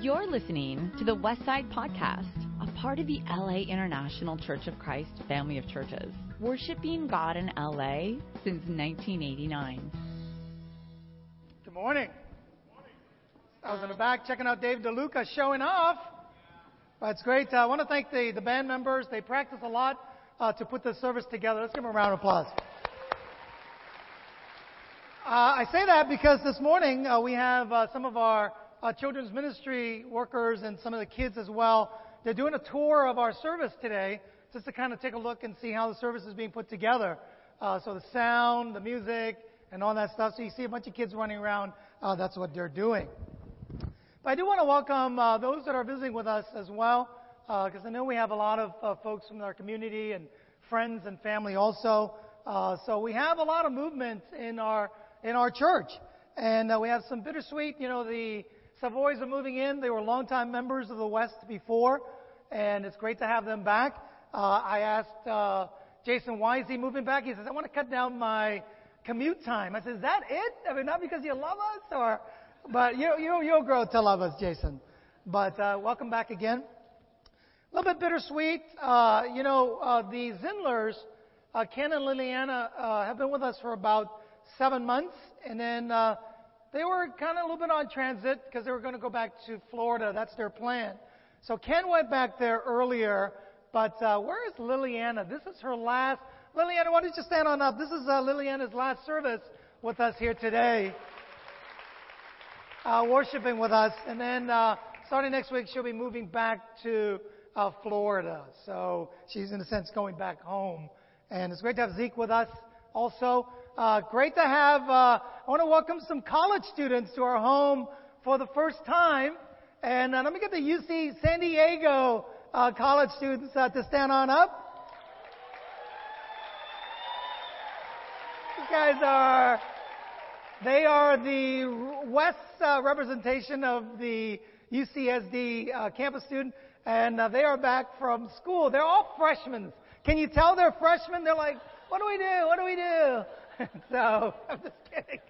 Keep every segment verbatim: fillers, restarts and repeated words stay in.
You're listening to the West Side Podcast, a part of the L A International Church of Christ family of churches, worshiping God in L A since nineteen eighty-nine. Good morning. I was in the back checking out Dave DeLuca showing off. But it's great. I want to thank the, the band members. They practice a lot uh, to put this service together. Let's give them a round of applause. Uh, I say that because this morning uh, we have uh, some of our Uh, children's ministry workers and some of the kids as well. They're doing a tour of our service today just to kind of take a look and see how the service is being put together. Uh, so the sound, the music, and all that stuff. So you see a bunch of kids running around. Uh, that's what they're doing. But I do want to welcome uh, those that are visiting with us as well, because uh, I know we have a lot of uh, folks from our community and friends and family also. Uh, so we have a lot of movement in our in our church. And uh, we have some bittersweet, you know, the Savoys are moving in. They were longtime members of the West before, and it's great to have them back. Uh, I asked uh, Jason, why is he moving back? He says, I want to cut down my commute time. I said, is that it? I mean, not because you love us, or, but you, you, you'll grow to love us, Jason. But uh, welcome back again. A little bit bittersweet. Uh, you know, uh, the Zindlers, uh, Ken and Liliana, uh, have been with us for about seven months, and then Uh, They were kind of a little bit on transit because they were going to go back to Florida. That's their plan. So Ken went back there earlier, but uh, where is Liliana? This is her last. Liliana, why don't you stand on up? This is uh, Liliana's last service with us here today, uh, worshiping with us. And then uh, starting next week, she'll be moving back to uh, Florida. So she's, in a sense, going back home. And it's great to have Zeke with us also. Uh, great to have, uh, I want to welcome some college students to our home for the first time. And uh, let me get the U C San Diego uh, college students uh, to stand on up. These guys are, they are the West uh, representation of the U C S D uh, campus student. And uh, they are back from school. They're all freshmen. Can you tell they're freshmen? They're like, what do we do? What do we do? So, I'm just kidding.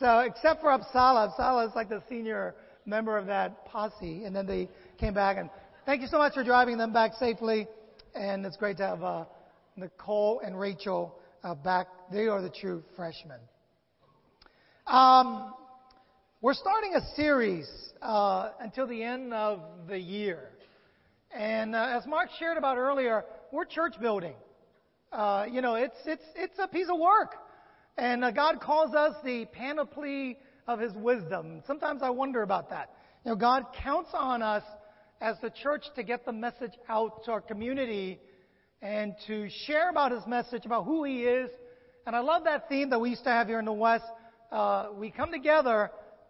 So, except for Uppsala. Uppsala is like the senior member of that posse. And then they came back. And thank you so much for driving them back safely. And it's great to have uh, Nicole and Rachel uh, back. They are the true freshmen. Um, we're starting a series uh, until the end of the year. And uh, as Mark shared about earlier, we're church building. Uh, you know, it's it's it's a piece of work. And uh, God calls us the panoply of his wisdom. Sometimes I wonder about that. You know, God counts on us as the church to get the message out to our community and to share about his message, about who he is. And I love that theme that we used to have here in the West. Uh, we come together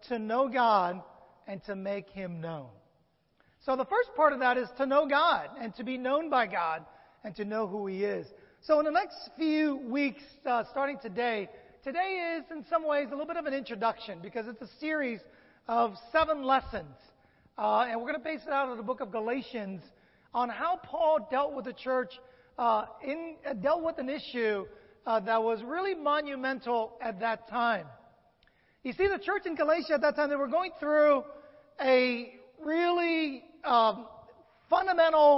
to know God and to make him known. So the first part of that is to know God and to be known by God and to know who he is. So in the next few weeks, uh, starting today, today is in some ways a little bit of an introduction because it's a series of seven lessons. Uh, and we're going to base it out of the book of Galatians on how Paul dealt with the church, uh, in, uh, dealt with an issue uh, that was really monumental at that time. You see, the church in Galatia at that time, they were going through a really um, fundamental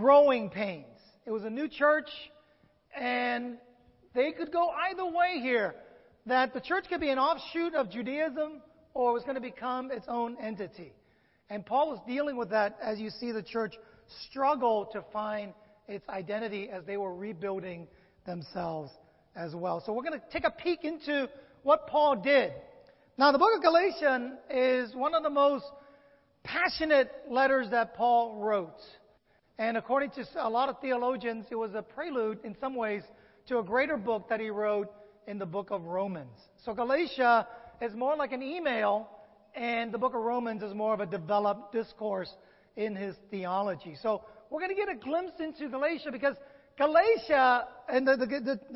growing pain. It was a new church, and they could go either way here, that the church could be an offshoot of Judaism or it was going to become its own entity. And Paul was dealing with that as you see the church struggle to find its identity as they were rebuilding themselves as well. So we're going to take a peek into what Paul did. Now, the book of Galatians is one of the most passionate letters that Paul wrote. And according to a lot of theologians, it was a prelude in some ways to a greater book that he wrote in the book of Romans. So Galatia is more like an email, and the book of Romans is more of a developed discourse in his theology. So we're going to get a glimpse into Galatia because Galatia and the, the,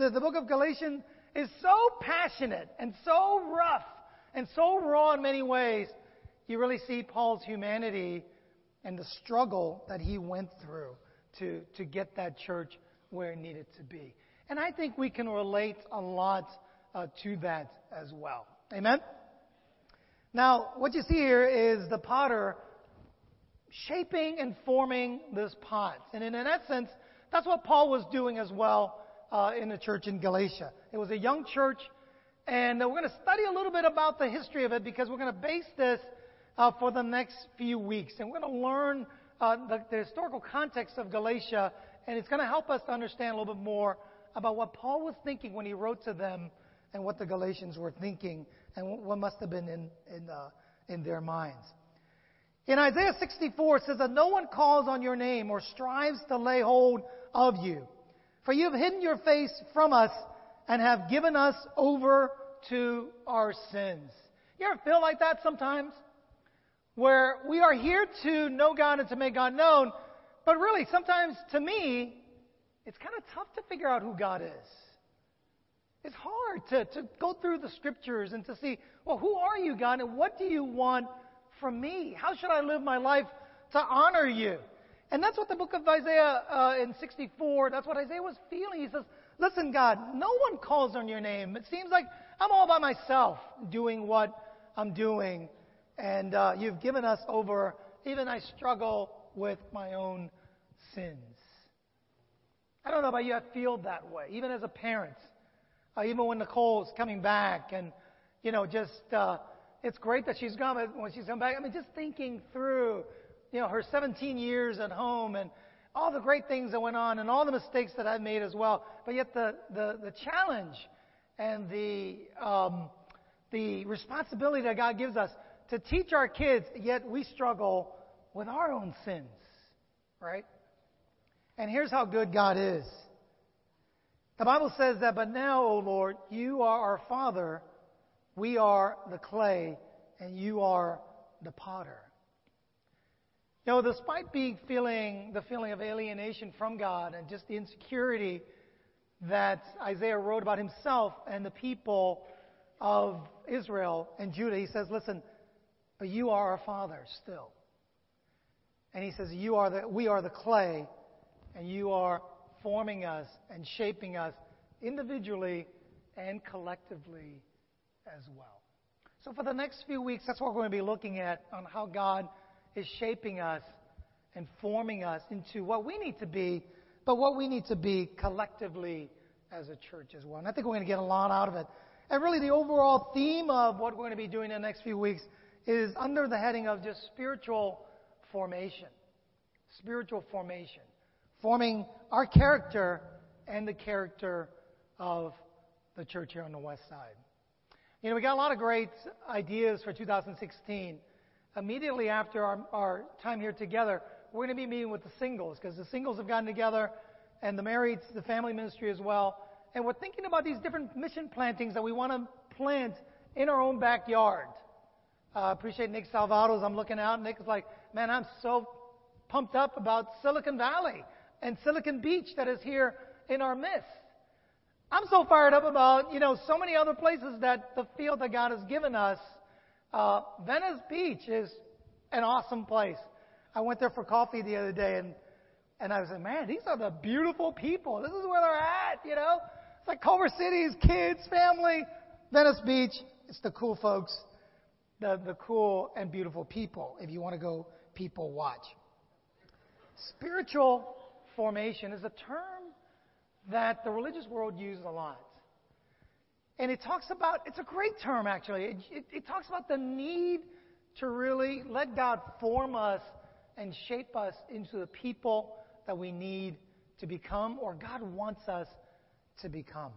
the, the book of Galatians is so passionate and so rough and so raw in many ways. You really see Paul's humanity and the struggle that he went through to, to get that church where it needed to be. And I think we can relate a lot uh, to that as well. Amen? Now, what you see here is the potter shaping and forming this pot. And in that sense, that's what Paul was doing as well uh, in the church in Galatia. It was a young church, and we're going to study a little bit about the history of it because we're going to base this uh, for the next few weeks. And we're going to learn uh, the, the historical context of Galatia, and it's going to help us to understand a little bit more about what Paul was thinking when he wrote to them and what the Galatians were thinking and what must have been in, in, uh, in their minds. In Isaiah sixty-four, it says that no one calls on your name or strives to lay hold of you. For you have hidden your face from us and have given us over to our sins. You ever feel like that sometimes? Where we are here to know God and to make God known, but really sometimes to me, it's kind of tough to figure out who God is. It's hard to, to go through the scriptures and to see, well, who are you, God, and what do you want from me? How should I live my life to honor you? And that's what the book of Isaiah uh, in sixty-four, that's what Isaiah was feeling. He says, listen, God, no one calls on your name. It seems like I'm all by myself doing what I'm doing. And uh, you've given us over. Even I struggle with my own sins. I don't know about you, I feel that way, even as a parent. Uh, even when Nicole's coming back and, you know, just, uh, it's great that she's gone, but when she's come back, I mean, just thinking through, you know, her seventeen years at home and all the great things that went on and all the mistakes that I've made as well. But yet the, the, the challenge and the, um, the responsibility that God gives us to teach our kids, yet we struggle with our own sins, right? And here's how good God is. The Bible says that, but now, O Lord, you are our Father, we are the clay, and you are the potter. You know, despite being feeling the feeling of alienation from God and just the insecurity that Isaiah wrote about himself and the people of Israel and Judah, he says, listen, but you are our Father still. And he says, you are the, we are the clay, and you are forming us and shaping us individually and collectively as well. So for the next few weeks, that's what we're going to be looking at, on how God is shaping us and forming us into what we need to be, but what we need to be collectively as a church as well. And I think we're going to get a lot out of it. And really the overall theme of what we're going to be doing in the next few weeks is under the heading of just spiritual formation. Spiritual formation. Forming our character and the character of the church here on the West Side. You know, we got a lot of great ideas for two thousand sixteen. Immediately after our, our time here together, we're going to be meeting with the singles, because the singles have gotten together, and the marrieds, the family ministry as well. And we're thinking about these different mission plantings that we want to plant in our own backyard. I uh, appreciate Nick Salvados. I'm looking out. Nick's like, man, I'm so pumped up about Silicon Valley and Silicon Beach that is here in our midst. I'm so fired up about, you know, so many other places that the field that God has given us. Uh, Venice Beach is an awesome place. I went there for coffee the other day, and, and I was like, man, these are the beautiful people. This is where they're at, you know. It's like Culver City's kids, family. Venice Beach, it's the cool folks, the, the cool and beautiful people, if you want to go people watch. Spiritual formation is a term that the religious world uses a lot. And it talks about, it's a great term actually, it, it, it talks about the need to really let God form us and shape us into the people that we need to become, or God wants us to become.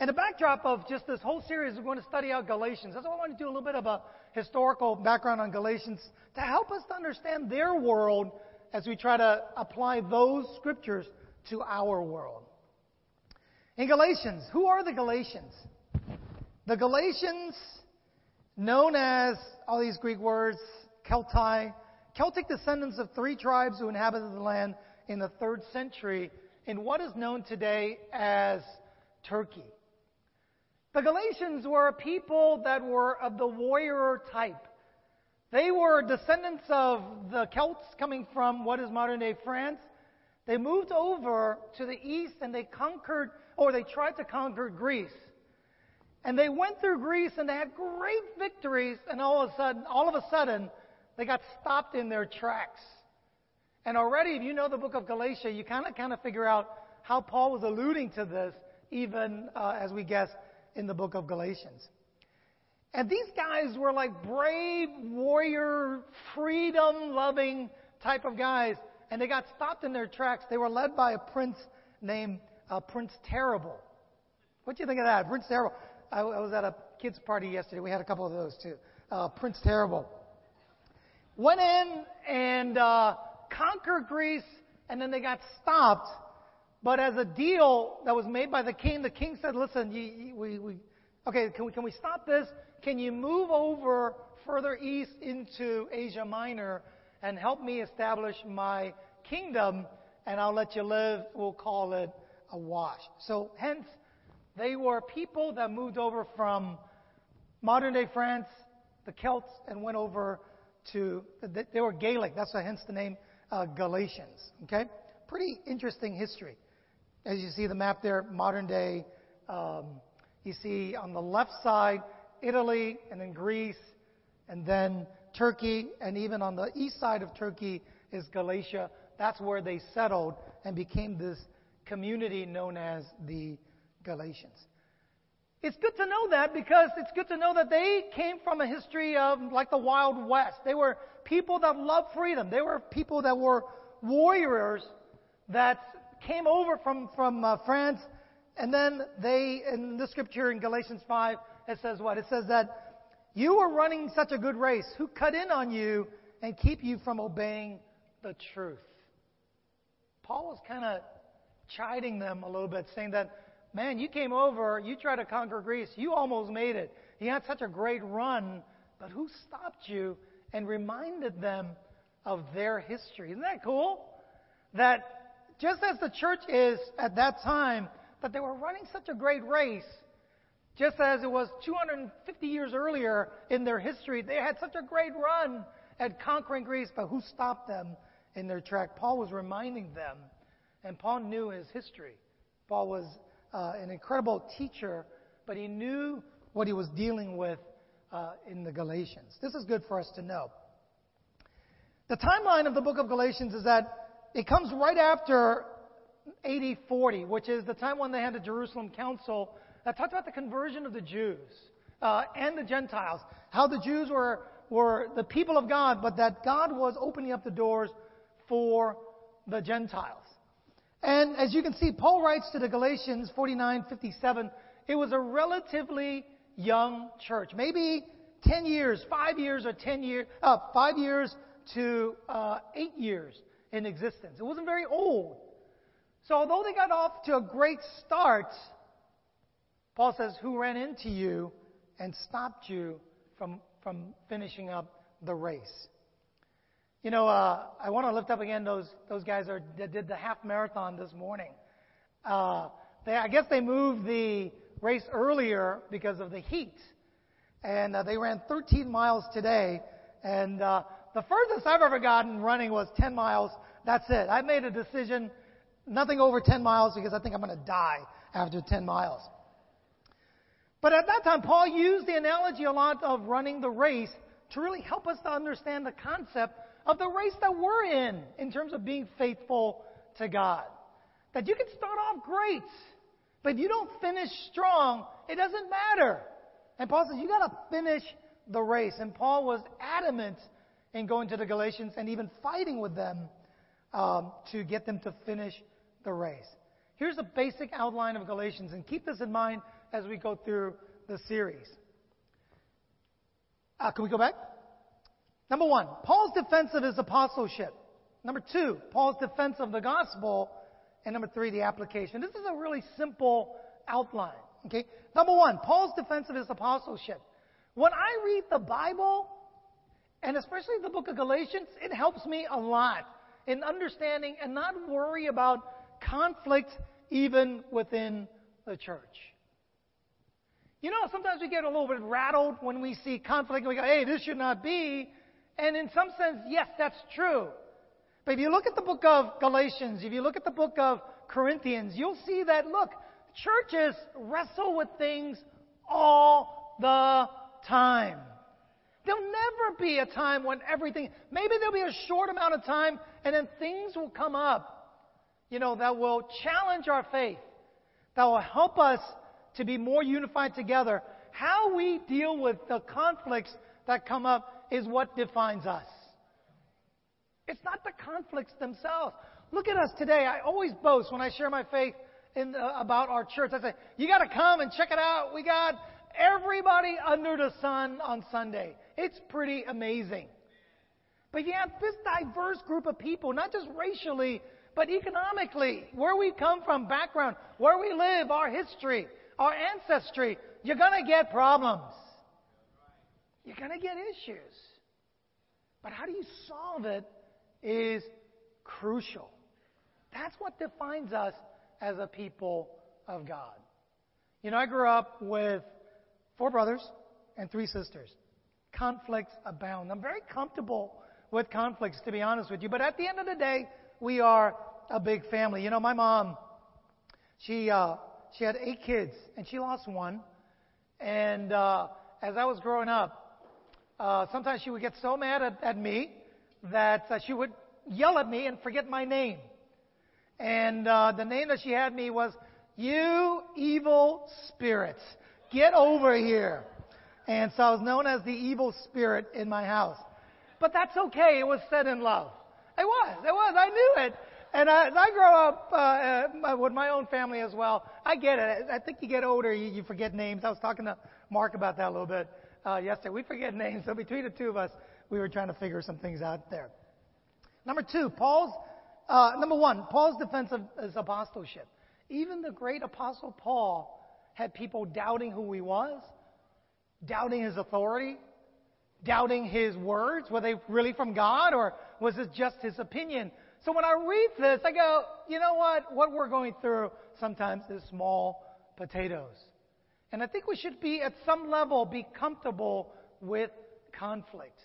And the backdrop of just this whole series, we're going to study out Galatians. That's why I want to do a little bit of a historical background on Galatians to help us to understand their world as we try to apply those scriptures to our world. In Galatians, who are the Galatians? The Galatians, known as all these Greek words, Keltai, Celtic descendants of three tribes who inhabited the land in the third century in what is known today as Turkey. The Galatians were a people that were of the warrior type. They were descendants of the Celts coming from what is modern-day France. They moved over to the east and they conquered, or they tried to conquer Greece. And they went through Greece and they had great victories, and all of a sudden, all of a sudden, they got stopped in their tracks. And already, if you know the book of Galatia, you kind of kind of figure out how Paul was alluding to this, even uh, as we guess in the book of Galatians. And these guys were like brave, warrior, freedom-loving type of guys, and they got stopped in their tracks. They were led by a prince named uh, Prince Terrible. What do you think of that? Prince Terrible. I, I was at a kids' party yesterday. We had a couple of those, too. Uh, Prince Terrible. Went in and uh, conquered Greece, and then they got stopped. But as a deal that was made by the king, the king said, listen, you, you, we, we, okay, can we, can we stop this? Can you move over further east into Asia Minor and help me establish my kingdom, and I'll let you live. We'll call it a wash. So hence, they were people that moved over from modern-day France, the Celts, and went over to, they were Gaelic. That's why, hence the name uh, Galatians, okay? Pretty interesting history. As you see the map there, modern day, um, you see on the left side, Italy, and then Greece, and then Turkey, and even on the east side of Turkey is Galatia. That's where they settled and became this community known as the Galatians. It's good to know that, because it's good to know that they came from a history of like the Wild West. They were people that loved freedom. They were people that were warriors that came over from, from uh, France, and then they, in the scripture in Galatians five, it says what? It says that you were running such a good race. Who cut in on you and keep you from obeying the truth? Paul was kind of chiding them a little bit, saying that, man, you came over, you tried to conquer Greece, you almost made it. You had such a great run, but who stopped you and reminded them of their history? Isn't that cool? That just as the church is at that time, that they were running such a great race, just as it was two hundred fifty years earlier in their history, they had such a great run at conquering Greece, but who stopped them in their track? Paul was reminding them, and Paul knew his history. Paul was uh, an incredible teacher, but he knew what he was dealing with uh, in the Galatians. This is good for us to know. The timeline of the book of Galatians is that it comes right after A D forty, which is the time when they had the Jerusalem Council that talked about the conversion of the Jews uh, and the Gentiles, how the Jews were, were the people of God, but that God was opening up the doors for the Gentiles. And as you can see, Paul writes to the Galatians forty-nine fifty-seven, it was a relatively young church, maybe ten years, five years or ten years, uh, five years to uh, eight years in existence. It wasn't very old. So although they got off to a great start, Paul says, who ran into you and stopped you from from finishing up the race? You know, uh, I want to lift up again those those guys are, that did the half marathon this morning. Uh, they, I guess they moved the race earlier because of the heat. And uh, they ran thirteen miles today. And uh, the furthest I've ever gotten running was ten miles. That's it. I made a decision, nothing over ten miles, because I think I'm going to die after ten miles. But at that time, Paul used the analogy a lot of running the race to really help us to understand the concept of the race that we're in, in terms of being faithful to God. That you can start off great, but if you don't finish strong, it doesn't matter. And Paul says, you got to finish the race. And Paul was adamant in going to the Galatians and even fighting with them um, to get them to finish the race. Here's a basic outline of Galatians, and keep this in mind as we go through the series. Uh, can we go back? Number one, Paul's defense of his apostleship. Number two, Paul's defense of the gospel. And number three, the application. This is a really simple outline. Okay. Number one, Paul's defense of his apostleship. When I read the Bible, and especially the book of Galatians, it helps me a lot in understanding and not worry about conflict even within the church. You know, sometimes we get a little bit rattled when we see conflict and we go, hey, this should not be. And in some sense, yes, that's true. But if you look at the book of Galatians, if you look at the book of Corinthians, you'll see that, look, churches wrestle with things all the time. There'll never be a time when everything, maybe there'll be a short amount of time and then things will come up, you know, that will challenge our faith, that will help us to be more unified together. How we deal with the conflicts that come up is what defines us. It's not the conflicts themselves. Look at us today. I always boast when I share my faith in the, about our church. I say, you got to come and check it out. We got everybody under the sun on Sunday. It's pretty amazing. But yeah, this diverse group of people, not just racially, but economically, where we come from, background, where we live, our history, our ancestry, you're going to get problems. You're going to get issues. But how do you solve it is crucial. That's what defines us as a people of God. You know, I grew up with four brothers and three sisters. Conflicts abound. I'm very comfortable with conflicts, to be honest with you. But at the end of the day, we are a big family. You know, my mom, she uh, she had eight kids, and she lost one. And uh, as I was growing up, uh, sometimes she would get so mad at, at me that uh, she would yell at me and forget my name. And uh, the name that she had me was, "You evil spirits, get over here." And so I was known as the evil spirit in my house. But that's okay. It was said in love. It was. It was. I knew it. And I, as I grow up uh, uh, with my own family as well, I get it. I think you get older, you, you forget names. I was talking to Mark about that a little bit uh, yesterday. We forget names. So between the two of us, we were trying to figure some things out there. Number two, Paul's, uh, number one, Paul's defense of his apostleship. Even the great apostle Paul had people doubting who he was, doubting his authority, doubting his words. Were they really from God, or was this just his opinion? So when I read this, I go, you know what? What we're going through sometimes is small potatoes. And I think we should be, at some level, be comfortable with conflict.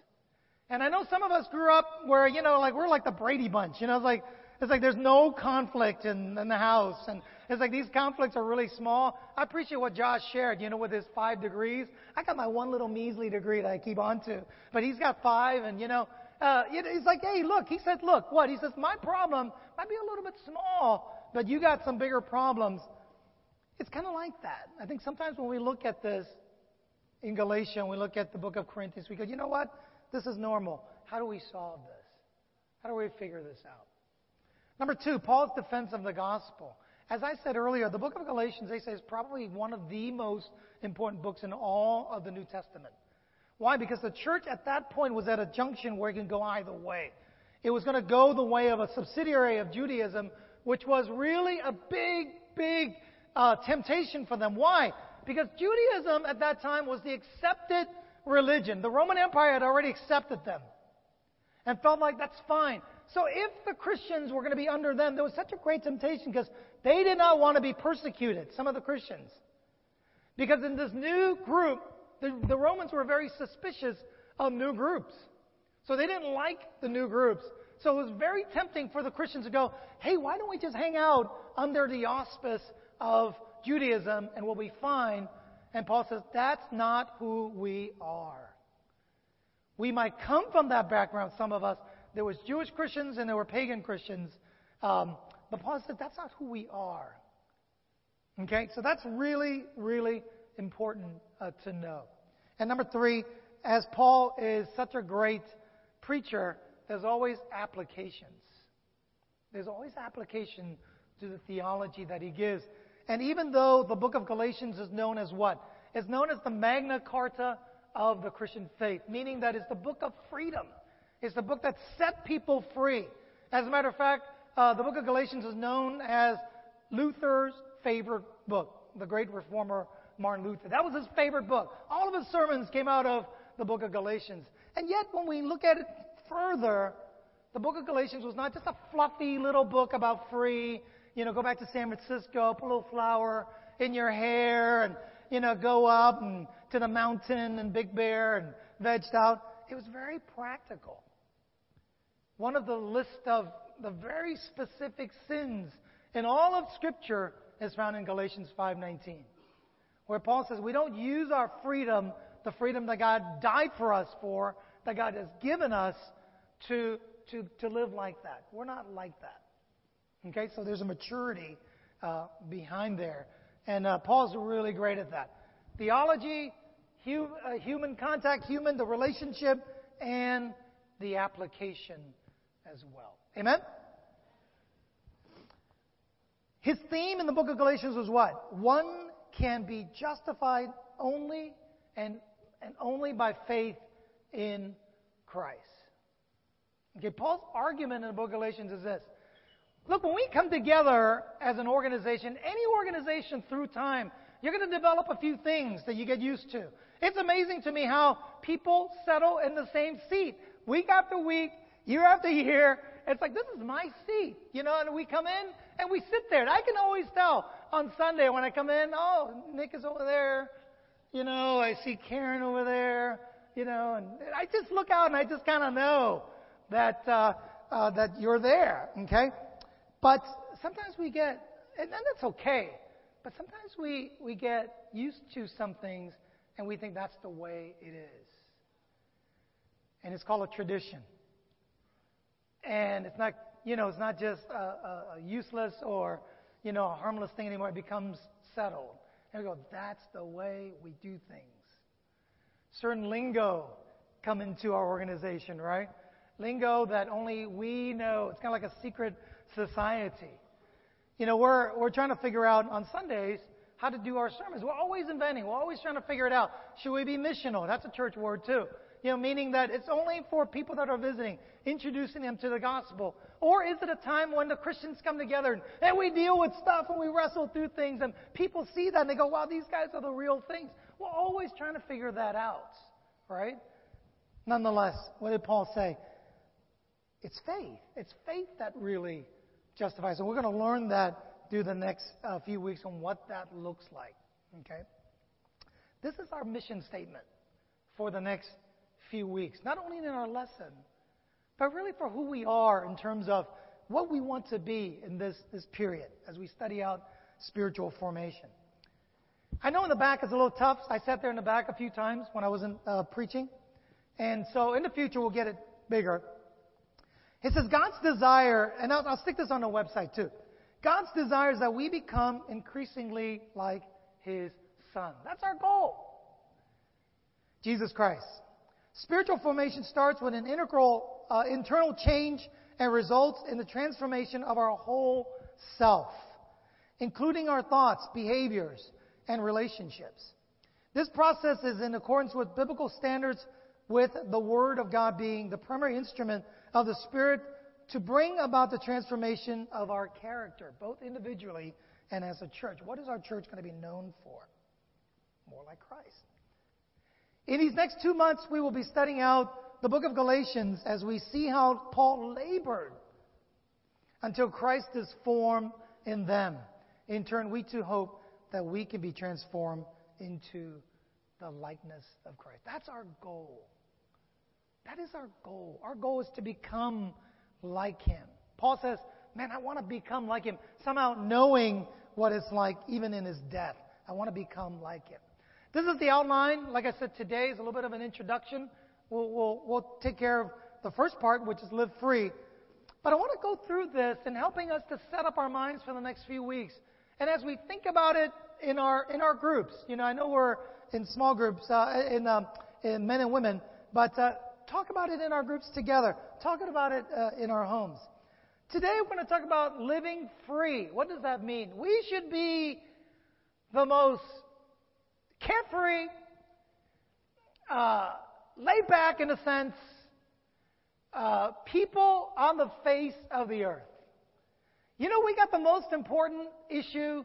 And I know some of us grew up where, you know, like we're like the Brady Bunch. You know, it's like, it's like there's no conflict in, in the house. And it's like these conflicts are really small. I appreciate what Josh shared, you know, with his five degrees. I got my one little measly degree that I keep on to. But he's got five, and, you know, uh, it's like, hey, look. He said, look, what? He says, my problem might be a little bit small, but you got some bigger problems. It's kind of like that. I think sometimes when we look at this in Galatians, we look at the book of Corinthians, we go, you know what? This is normal. How do we solve this? How do we figure this out? Number two, Paul's defense of the gospel. As I said earlier, the book of Galatians, they say, is probably one of the most important books in all of the New Testament. Why? Because the church at that point was at a junction where it can go either way. It was going to go the way of a subsidiary of Judaism, which was really a big, big uh, temptation for them. Why? Because Judaism at that time was the accepted religion. The Roman Empire had already accepted them and felt like that's fine. So if the Christians were going to be under them, there was such a great temptation because they did not want to be persecuted, some of the Christians. Because in this new group, the, the Romans were very suspicious of new groups. So they didn't like the new groups. So it was very tempting for the Christians to go, hey, why don't we just hang out under the auspice of Judaism and we'll be fine? And Paul says, that's not who we are. We might come from that background, some of us. There was Jewish Christians and there were pagan Christians. Um, but Paul said, that's not who we are. Okay? So that's really, really important uh, to know. And number three, as Paul is such a great preacher, there's always applications. There's always application to the theology that he gives. And even though the book of Galatians is known as what? It's known as the Magna Carta of the Christian faith, meaning that it's the book of freedom. It's the book that set people free. As a matter of fact, uh, the book of Galatians is known as Luther's favorite book, the great reformer Martin Luther. That was his favorite book. All of his sermons came out of the book of Galatians. And yet, when we look at it further, the book of Galatians was not just a fluffy little book about free, you know, go back to San Francisco, put a little flower in your hair, and, you know, go up and to the mountain and Big Bear and vegged out. It was very practical. One of the list of the very specific sins in all of Scripture is found in Galatians five nineteen, where Paul says we don't use our freedom, the freedom that God died for us for, that God has given us, to to to live like that. We're not like that. Okay, so there's a maturity uh, behind there, and uh, Paul's really great at that. Theology, hu- uh, human contact, human the relationship, and the application as well. Amen? His theme in the book of Galatians was what? One can be justified only and and only by faith in Christ. Okay, Paul's argument in the book of Galatians is this. Look, when we come together as an organization, any organization through time, you're going to develop a few things that you get used to. It's amazing to me how people settle in the same seat week after week, year after year. It's like, this is my seat, you know, and we come in and we sit there. And I can always tell on Sunday when I come in, oh, Nick is over there, you know, I see Karen over there, you know, and I just look out and I just kind of know that uh, uh, that you're there, okay? But sometimes we get, and that's okay, but sometimes we, we get used to some things and we think that's the way it is. And it's called a tradition. And it's not, you know, it's not just a, a, a useless or, you know, a harmless thing anymore. It becomes settled. And we go, that's the way we do things. Certain lingo come into our organization, right? Lingo that only we know. It's kind of like a secret society. You know, we're we're trying to figure out on Sundays how to do our sermons. We're always inventing. We're always trying to figure it out. Should we be missional? That's a church word too. You know, meaning that it's only for people that are visiting, introducing them to the gospel. Or is it a time when the Christians come together and, and we deal with stuff and we wrestle through things and people see that and they go, wow, these guys are the real things. We're always trying to figure that out, right? Nonetheless, what did Paul say? It's faith. It's faith that really justifies. And we're going to learn that through the next uh, few weeks on what that looks like, okay? This is our mission statement for the next few weeks, not only in our lesson, but really for who we are in terms of what we want to be in this, this period as we study out spiritual formation. I know in the back it's a little tough. I sat there in the back a few times when I wasn't uh, preaching, and so in the future we'll get it bigger. It says God's desire, and I'll, I'll stick this on the website too, God's desire is that we become increasingly like His Son. That's our goal. Jesus Christ. Spiritual formation starts with an integral, uh, internal change and results in the transformation of our whole self, including our thoughts, behaviors, and relationships. This process is in accordance with biblical standards, with the Word of God being the primary instrument of the Spirit to bring about the transformation of our character, both individually and as a church. What is our church going to be known for? More like Christ. In these next two months, we will be studying out the book of Galatians as we see how Paul labored until Christ is formed in them. In turn, we too hope that we can be transformed into the likeness of Christ. That's our goal. That is our goal. Our goal is to become like Him. Paul says, man, I want to become like Him, somehow knowing what it's like even in His death. I want to become like Him. This is the outline. Like I said, today is a little bit of an introduction. We'll, we'll, we'll take care of the first part, which is live free. But I want to go through this and helping us to set up our minds for the next few weeks. And as we think about it in our in our groups, you know, I know we're in small groups, uh, in, um, in men and women, but uh, talk about it in our groups together. Talk about it uh, in our homes. Today we're going to talk about living free. What does that mean? We should be the most carefree, uh, laid back in a sense, uh, people on the face of the earth. You know, we got the most important issue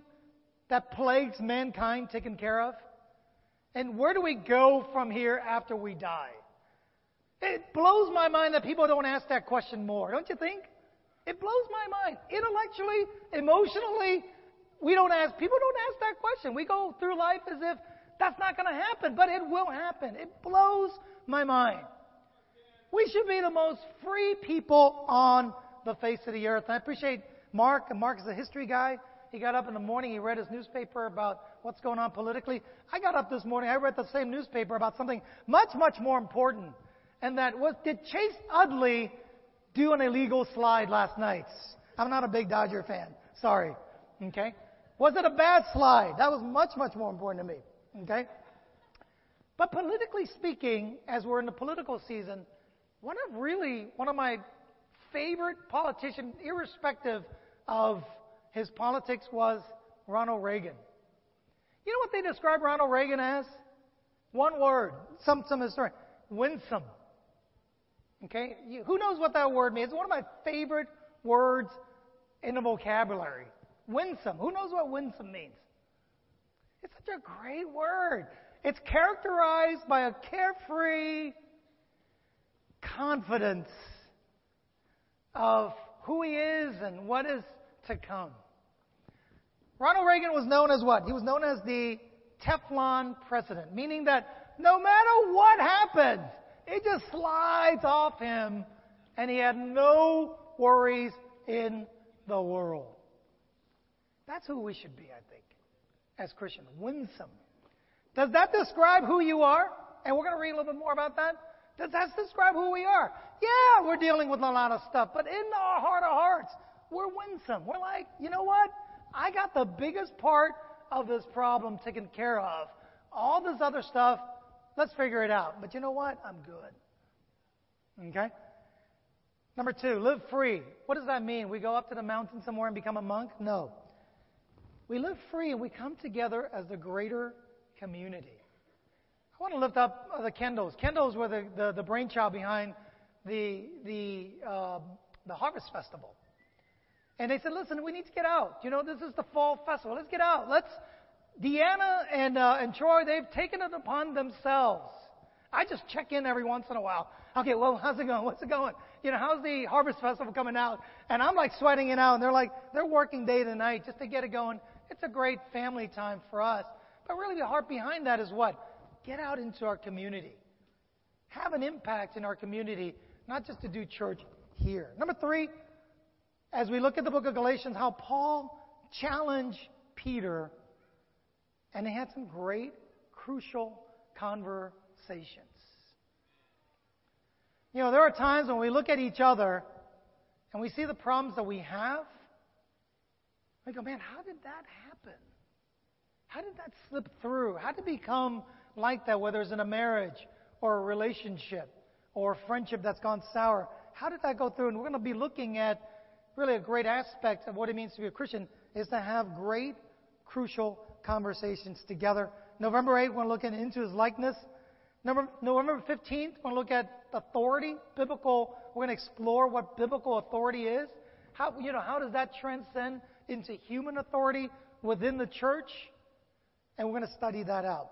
that plagues mankind taken care of. And where do we go from here after we die? It blows my mind that people don't ask that question more, don't you think? It blows my mind. Intellectually, emotionally, we don't ask, people don't ask that question. We go through life as if that's not going to happen, but it will happen. It blows my mind. We should be the most free people on the face of the earth. I appreciate Mark. Mark is a history guy. He got up in the morning. He read his newspaper about what's going on politically. I got up this morning. I read the same newspaper about something much, much more important. And that was, did Chase Utley do an illegal slide last night? I'm not a big Dodger fan. Sorry. Okay? Was it a bad slide? That was much, much more important to me. Okay? But politically speaking, as we're in the political season, one of really, one of my favorite politicians, irrespective of his politics, was Ronald Reagan. You know what they describe Ronald Reagan as? One word. Some, some historian. Winsome. Okay? You, who knows what that word means? It's one of my favorite words in the vocabulary. Winsome. Who knows what winsome means? It's such a great word. It's characterized by a carefree confidence of who he is and what is to come. Ronald Reagan was known as what? He was known as the Teflon president, meaning that no matter what happened, it just slides off him, and he had no worries in the world. That's who we should be, I think, as Christians. Winsome. Does that describe who you are? And we're going to read a little bit more about that. Does that describe who we are? Yeah, we're dealing with a lot of stuff, but in our heart of hearts, we're winsome. We're like, you know what? I got the biggest part of this problem taken care of. All this other stuff, let's figure it out. But you know what? I'm good. Okay? Number two, live free. What does that mean? We go up to the mountain somewhere and become a monk? No. We live free and we come together as the greater community. I want to lift up the Kendalls. Kendalls were the, the, the brainchild behind the the um, the Harvest Festival. And they said, listen, we need to get out. You know, this is the fall festival. Let's get out. Let's. Deanna and uh, and Troy, they've taken it upon themselves. I just check in every once in a while. Okay, well, how's it going? What's it going? You know, how's the Harvest Festival coming out? And I'm like sweating it out. And they're like, they're working day to night just to get it going. It's a great family time for us. But really the heart behind that is what? Get out into our community. Have an impact in our community, not just to do church here. Number three, as we look at the book of Galatians, how Paul challenged Peter, and they had some great, crucial conversations. You know, there are times when we look at each other and we see the problems that we have. We go, man, how did that happen? How did that slip through? How did it become like that, whether it's in a marriage or a relationship or a friendship that's gone sour? How did that go through? And we're going to be looking at really a great aspect of what it means to be a Christian is to have great, crucial conversations together. November eighth, we're looking into his likeness. November fifteenth, we're going to look at authority, biblical. We're going to explore what biblical authority is. How, you know, how does that transcend into human authority within the church? And we're going to study that out.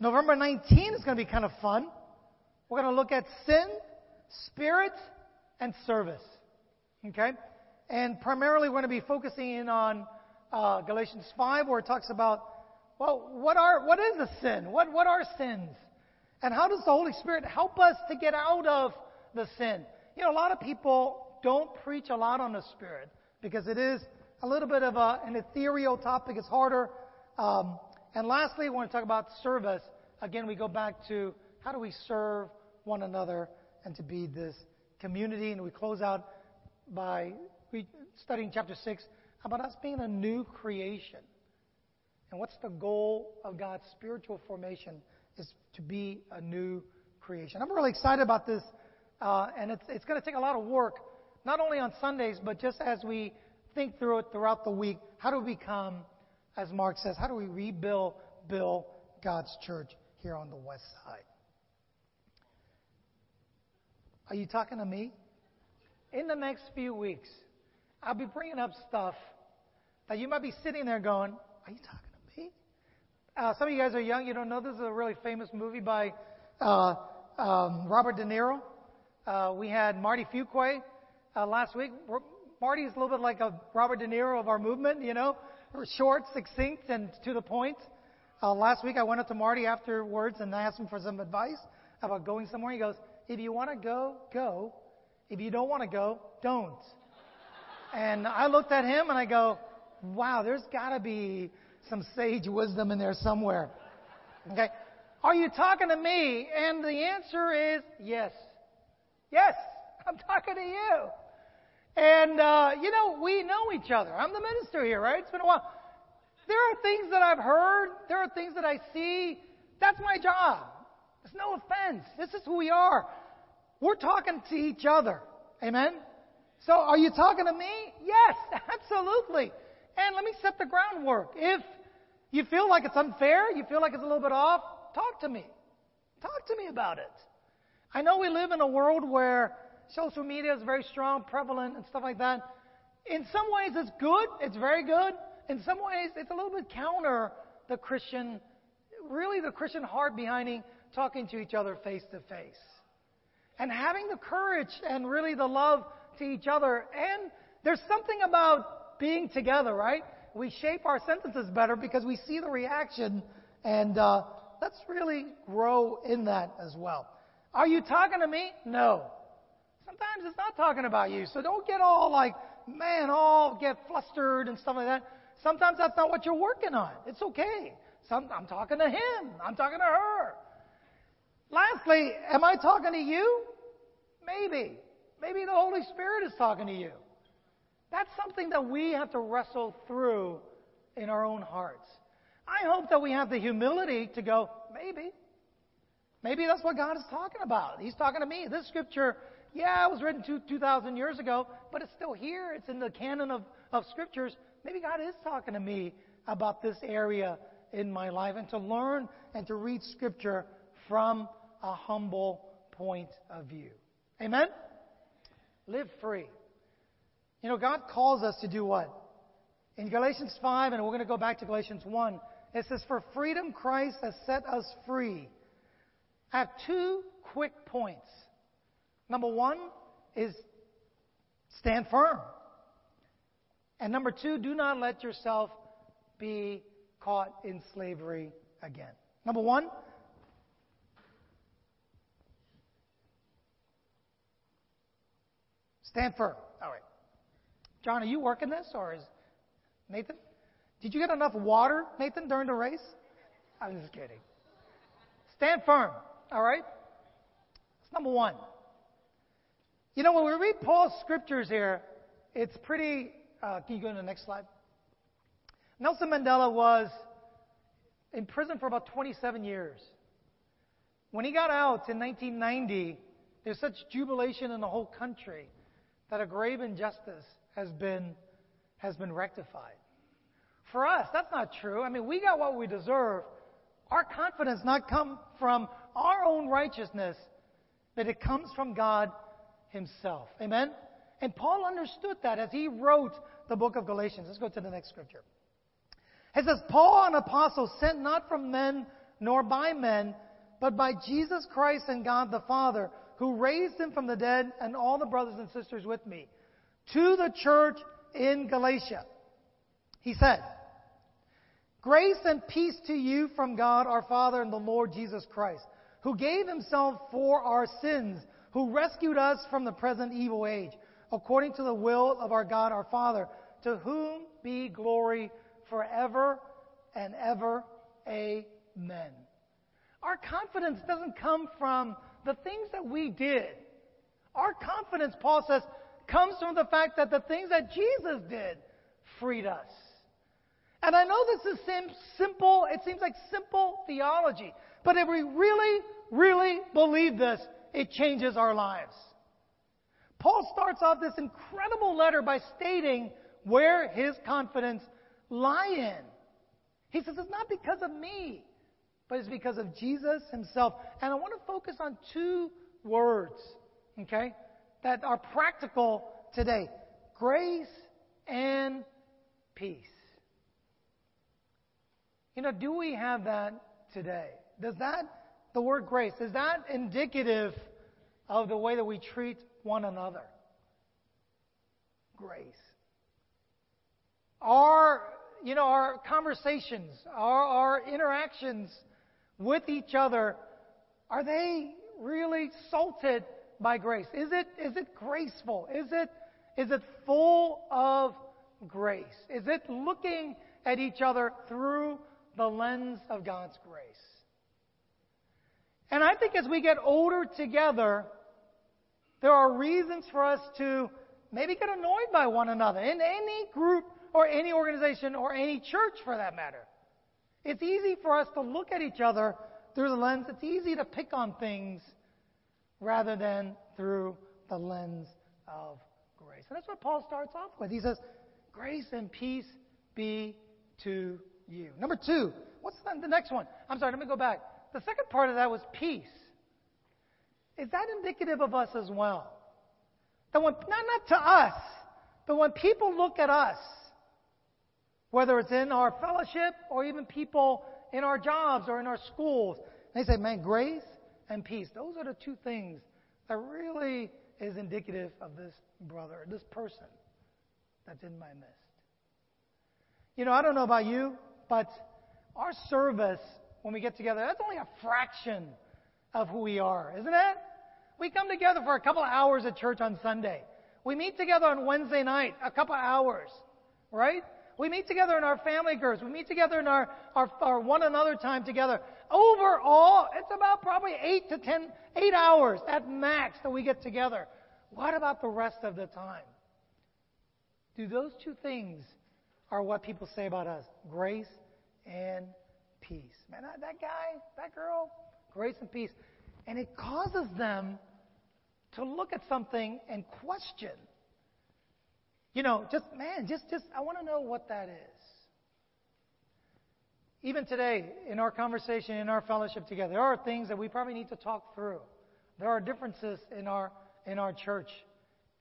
November nineteenth is going to be kind of fun. We're going to look at sin, spirit, and service. Okay? And primarily we're going to be focusing in on uh, Galatians five, where it talks about, well, what are what is a sin? What what are sins? And how does the Holy Spirit help us to get out of the sin? You know, a lot of people don't preach a lot on the Spirit because it is a little bit of a, an ethereal topic. It's harder. Um And lastly, we want to talk about service. Again, we go back to how do we serve one another and to be this community. And we close out by studying chapter six about us being a new creation. And what's the goal of God's spiritual formation is to be a new creation. I'm really excited about this, uh, and it's, it's going to take a lot of work, not only on Sundays, but just as we think through it throughout the week. How do we become, as Mark says, how do we rebuild build God's church here on the West Side? Are you talking to me? In the next few weeks, I'll be bringing up stuff that you might be sitting there going, are you talking to me? Uh, some of you guys are young. You don't know this is a really famous movie by uh, um, Robert De Niro. Uh, we had Marty Fuquay uh, last week. Marty is a little bit like a Robert De Niro of our movement, you know. Short, succinct, and to the point. Uh, last week I went up to Marty afterwards and I asked him for some advice about going somewhere. He goes, if you want to go, go. If you don't want to go, don't. And I looked at him and I go, wow, there's got to be some sage wisdom in there somewhere. Okay? Are you talking to me? And the answer is yes. Yes, I'm talking to you. And, uh, you know, we know each other. I'm the minister here, right? It's been a while. There are things that I've heard. There are things that I see. That's my job. It's no offense. This is who we are. We're talking to each other. Amen? So are you talking to me? Yes, absolutely. And let me set the groundwork. If you feel like it's unfair, you feel like it's a little bit off, talk to me. Talk to me about it. I know we live in a world where social media is very strong, prevalent, and stuff like that. In some ways, it's good. It's very good. In some ways, it's a little bit counter the Christian, really the Christian heart behind talking to each other face to face. And having the courage and really the love to each other. And there's something about being together, right? We shape our sentences better because we see the reaction. And uh, let's really grow in that as well. Are you talking to me? No. Sometimes it's not talking about you. So don't get all like, man, all get flustered and stuff like that. Sometimes that's not what you're working on. It's okay. Some, I'm talking to him. I'm talking to her. Lastly, am I talking to you? Maybe. Maybe the Holy Spirit is talking to you. That's something that we have to wrestle through in our own hearts. I hope that we have the humility to go, maybe. Maybe that's what God is talking about. He's talking to me. This scripture, yeah, it was written two thousand years ago, but it's still here. It's in the canon of, of scriptures. Maybe God is talking to me about this area in my life, and to learn and to read scripture from a humble point of view. Amen? Live free. You know, God calls us to do what? In Galatians five, and we're going to go back to Galatians one, it says, "For freedom Christ has set us free." I have two quick points. Number one is stand firm. And number two, do not let yourself be caught in slavery again. Number one, stand firm. All right. John, are you working this, or is Nathan? Did you get enough water, Nathan, during the race? I'm just kidding. Stand firm. All right. That's number one. You know, when we read Paul's scriptures here, it's pretty. Uh, can you go to the next slide? Nelson Mandela was in prison for about twenty-seven years. When he got out in nineteen ninety, there's such jubilation in the whole country that a grave injustice has been has been rectified. For us, that's not true. I mean, we got what we deserve. Our confidence not come from our own righteousness, but it comes from God himself. Amen? And Paul understood that as he wrote the book of Galatians. Let's go to the next scripture. It says, "Paul, an apostle, sent not from men nor by men, but by Jesus Christ and God the Father, who raised him from the dead, and all the brothers and sisters with me, to the church in Galatia." He said, "Grace and peace to you from God our Father and the Lord Jesus Christ, who gave himself for our sins, who rescued us from the present evil age, according to the will of our God our Father, to whom be glory forever and ever. Amen." Our confidence doesn't come from the things that we did. Our confidence, Paul says, comes from the fact that the things that Jesus did freed us. And I know this is simple, it seems like simple theology, but if we really, really believe this, it changes our lives. Paul starts off this incredible letter by stating where his confidence lies in. He says, it's not because of me, but it's because of Jesus himself. And I want to focus on two words, okay, that are practical today. Grace and peace. You know, do we have that today? Does that, the word grace, is that indicative of the way that we treat one another? Grace. Our, you know, our conversations, our, our interactions with each other, are they really salted by grace? Is it is it graceful? Is it is it full of grace? Is it looking at each other through the lens of God's grace? And I think as we get older together, there are reasons for us to maybe get annoyed by one another in any group or any organization or any church for that matter. It's easy for us to look at each other through the lens. It's easy to pick on things rather than through the lens of grace. And that's what Paul starts off with. He says, grace and peace be to you. Number two, what's the next one? I'm sorry, let me go back. The second part of that was peace. Is that indicative of us as well? That when, not, not to us, but when people look at us, whether it's in our fellowship or even people in our jobs or in our schools, they say, man, grace and peace. Those are the two things that really is indicative of this brother, this person that's in my midst. You know, I don't know about you, but our service, when we get together, that's only a fraction of who we are, isn't it? We come together for a couple of hours at church on Sunday. We meet together on Wednesday night, a couple of hours, right? We meet together in our family groups. We meet together in our, our, our one another time together. Overall, it's about probably eight to ten, eight hours at max that we get together. What about the rest of the time? Do those two things are what people say about us, grace and peace? Man, that guy, that girl, grace and peace. And it causes them to look at something and question. You know, just, man, just, just, I want to know what that is. Even today, in our conversation, in our fellowship together, there are things that we probably need to talk through. There are differences in our, in our church,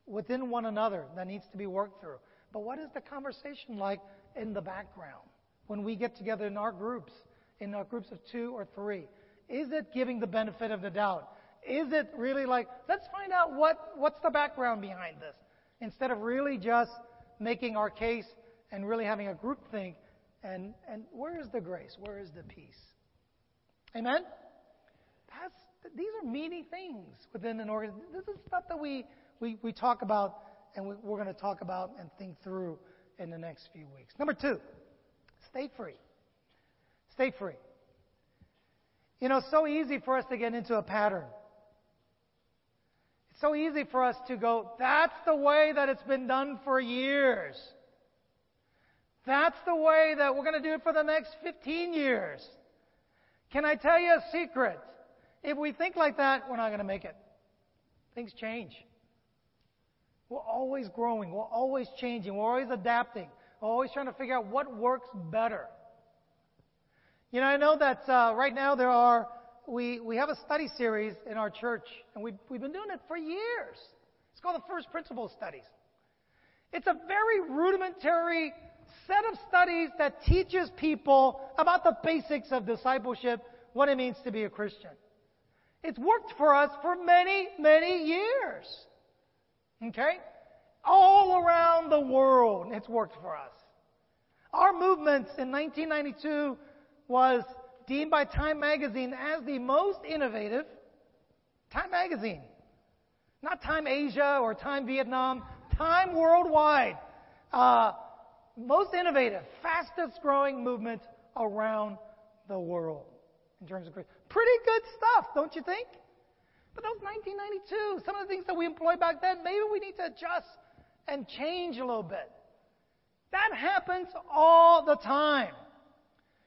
within one another, that needs to be worked through. But what is the conversation like in the background when we get together in our groups, in our groups of two or three? Is it giving the benefit of the doubt? Is it really like, let's find out what, what's the background behind this? Instead of really just making our case and really having a group think, and, and where is the grace? Where is the peace? Amen? That's, these are meaty things within an organization. This is stuff that we, we, we talk about and we, we're going to talk about and think through in the next few weeks. Number two, stay free. Stay free. You know, it's so easy for us to get into a pattern. It's so easy for us to go, that's the way that it's been done for years. That's the way that we're going to do it for the next fifteen years. Can I tell you a secret? If we think like that, we're not going to make it. Things change. We're always growing. We're always changing. We're always adapting. We're always trying to figure out what works better. You know, I know that uh, right now there are, we, we have a study series in our church, and we, we've been doing it for years. It's called the First Principles Studies. It's a very rudimentary set of studies that teaches people about the basics of discipleship, what it means to be a Christian. It's worked for us for many, many years. Okay? All around the world, it's worked for us. Our movements in nineteen ninety-two was deemed by Time Magazine as the most innovative. Time Magazine. Not Time Asia or Time Vietnam. Time Worldwide. Uh, most innovative, fastest growing movement around the world in terms of Christ. Pretty good stuff, don't you think? But that was nineteen ninety-two. Some of the things that we employed back then, maybe we need to adjust and change a little bit. That happens all the time.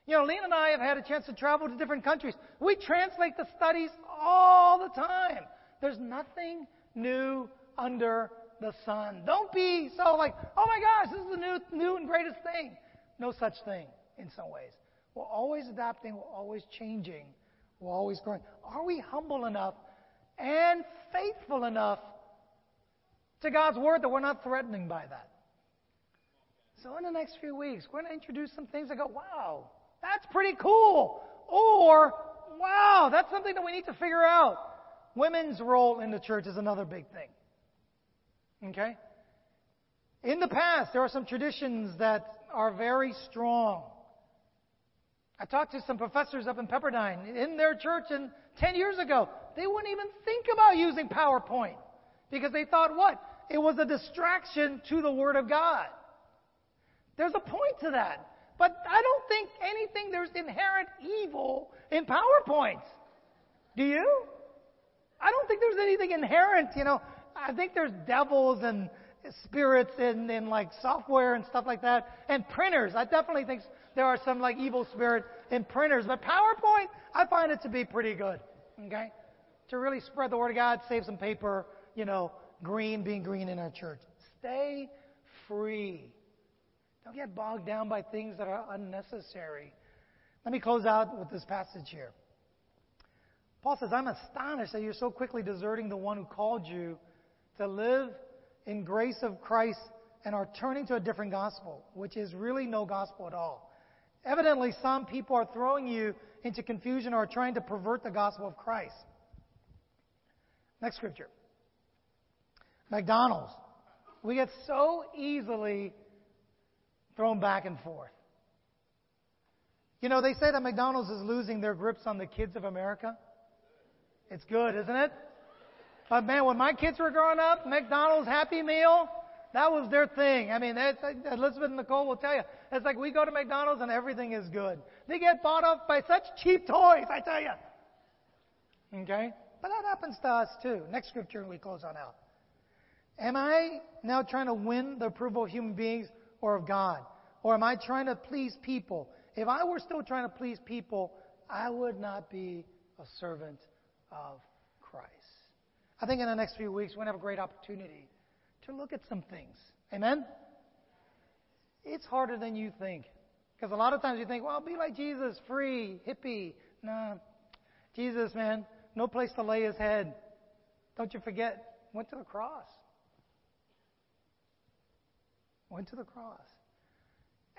You know, Lena and I have had a chance to travel to different countries. We translate the studies all the time. There's nothing new under the sun. Don't be so like, oh my gosh, this is the new, new and greatest thing. No such thing in some ways. We're always adapting. We're always changing. We're always growing. Are we humble enough and faithful enough to God's word that we're not threatening by that? So in the next few weeks, we're going to introduce some things that go, wow, that's pretty cool. Or, wow, that's something that we need to figure out. Women's role in the church is another big thing. Okay? In the past, there are some traditions that are very strong. I talked to some professors up in Pepperdine in their church, and ten years ago, they wouldn't even think about using PowerPoint because they thought what? It was a distraction to the Word of God. There's a point to that. But I don't think anything, there's inherent evil in PowerPoints. Do you? I don't think there's anything inherent, you know. I think there's devils and spirits and, and like software and stuff like that. And printers. I definitely think there are some like evil spirit in printers. But PowerPoint, I find it to be pretty good. Okay? To really spread the word of God, save some paper, you know, green, being green in our church. Stay free. Don't get bogged down by things that are unnecessary. Let me close out with this passage here. Paul says, I'm astonished that you're so quickly deserting the one who called you to live in grace of Christ and are turning to a different gospel, which is really no gospel at all. Evidently, some people are throwing you into confusion or are trying to pervert the gospel of Christ. Next scripture. McDonald's. We get so easily thrown back and forth. You know, they say that McDonald's is losing their grips on the kids of America. It's good, isn't it? But man, when my kids were growing up, McDonald's Happy Meal, that was their thing. I mean, that's, Elizabeth and Nicole will tell you, it's like we go to McDonald's and everything is good. They get bought off by such cheap toys, I tell you. Okay? But that happens to us too. Next scripture and we close on out. Am I now trying to win the approval of human beings or of God? Or am I trying to please people? If I were still trying to please people, I would not be a servant of Christ. I think in the next few weeks, we're going to have a great opportunity to look at some things. Amen? It's harder than you think. Because a lot of times you think, well, I'll be like Jesus, free, hippie. Nah. Jesus, man, no place to lay his head. Don't you forget, went to the cross. Went to the cross.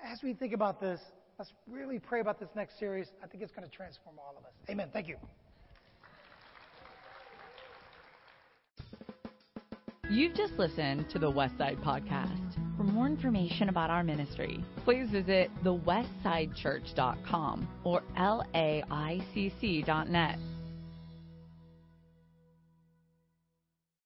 As we think about this, let's really pray about this next series. I think it's going to transform all of us. Amen. Thank you. You've just listened to the West Side Podcast. For more information about our ministry, please visit the west side church dot com or L A I C C dot net.